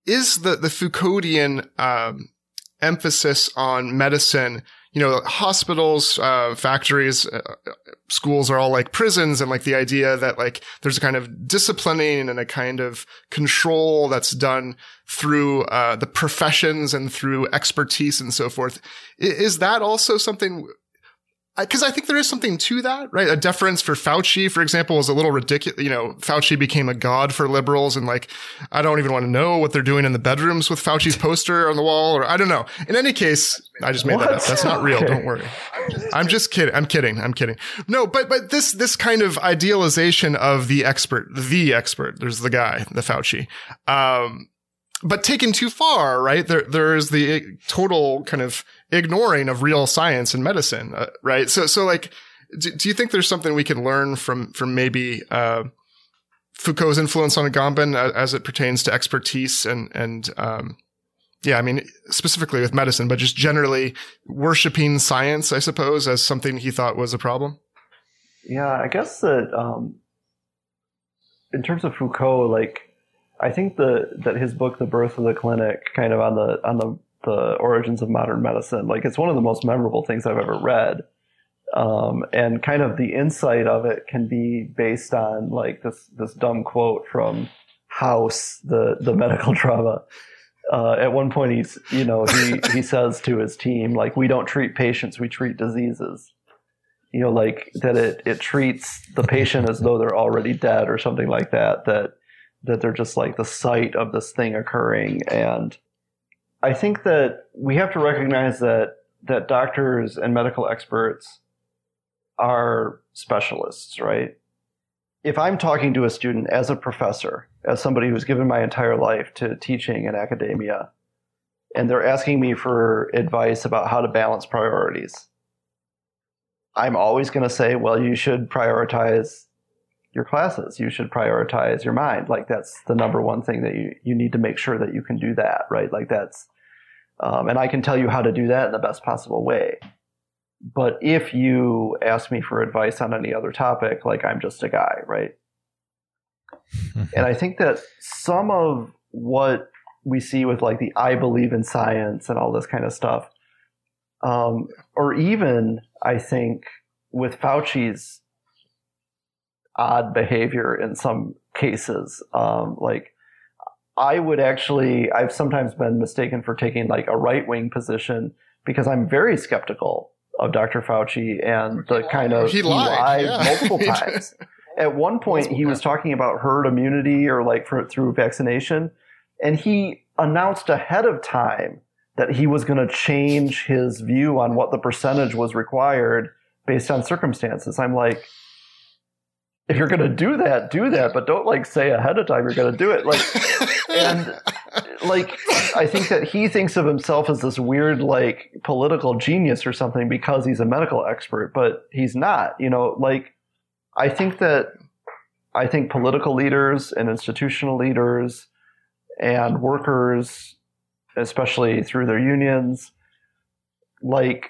is the Foucauldian emphasis on medicine, hospitals, factories, schools are all like prisons, and like the idea that like there's a kind of disciplining and a kind of control that's done through the professions and through expertise and so forth. Is that also something? Because I think there is something to that, right? A deference for Fauci, for example, is a little ridiculous. Fauci became a god for liberals, and like, I don't even want to know what they're doing in the bedrooms with Fauci's poster on the wall, or I don't know. In any case, I just made that up. That's not real. Don't worry. I'm just kidding. I'm kidding. No, but this kind of idealization of the expert, there's the guy, the Fauci, but taken too far, right? There is the total kind of ignoring of real science and medicine, right? So like, do you think there's something we can learn from maybe Foucault's influence on Agamben as it pertains to expertise and specifically with medicine, but just generally worshiping science, I suppose, as something he thought was a problem? Yeah, I guess that in terms of Foucault, like, I think that his book, The Birth of the Clinic, kind of on the origins of modern medicine, like, it's one of the most memorable things I've ever read. And kind of the insight of it can be based on like this dumb quote from House, the medical drama. At one point he says to his team, like, we don't treat patients, we treat diseases. Like that it treats the patient as though they're already dead or something like that, that they're just like the site of this thing occurring. And I think that we have to recognize that doctors and medical experts are specialists, right? If I'm talking to a student as a professor, as somebody who's given my entire life to teaching and academia, and they're asking me for advice about how to balance priorities, I'm always going to say, well, you should prioritize your classes, you should prioritize your mind. Like, that's the number one thing that you need to make sure that you can do that, right? Like, that's, and I can tell you how to do that in the best possible way. But if you ask me for advice on any other topic, like, I'm just a guy, right? And I think that some of what we see with like the I believe in science and all this kind of stuff, or even I think with Fauci's odd behavior in some cases. I've sometimes been mistaken for taking like a right-wing position because I'm very skeptical of Dr. Fauci and the kind of, he lied multiple times. At one point he was talking about herd immunity or like through vaccination. And he announced ahead of time that he was going to change his view on what the percentage was required based on circumstances. I'm like, if you're going to do that, but don't like say ahead of time you're going to do it. Like, and like, I think that he thinks of himself as this weird like political genius or something because he's a medical expert, but he's not. Like, I think political leaders and institutional leaders and workers, especially through their unions, like,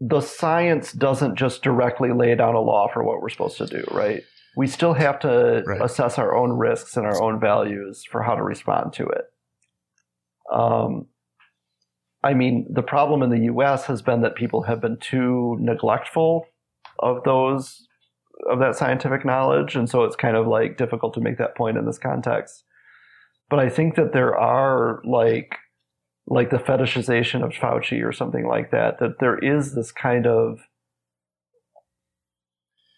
the science doesn't just directly lay down a law for what we're supposed to do, right? We still have to assess our own risks and our own values for how to respond to it. The problem in the U.S. has been that people have been too neglectful of those, of that scientific knowledge. And so it's kind of like difficult to make that point in this context. But I think that there are like the fetishization of Fauci or something like that, that there is this kind of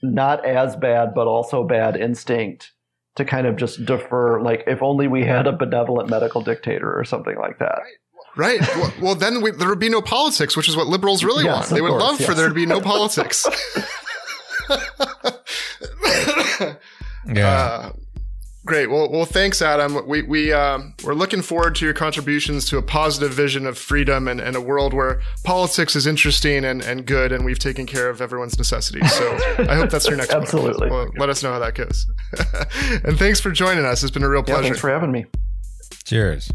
not as bad, but also bad instinct to kind of just defer, like if only we had a benevolent medical dictator or something like that. Right. Well, then there would be no politics, which is what liberals really want. They would love for there to be no politics. Yeah. Great. Well, thanks, Adam. We're looking forward to your contributions to a positive vision of freedom and a world where politics is interesting and good, and we've taken care of everyone's necessities. So I hope that's your next one. Absolutely. Well, let us know how that goes. And thanks for joining us. It's been a real pleasure. Thanks for having me. Cheers.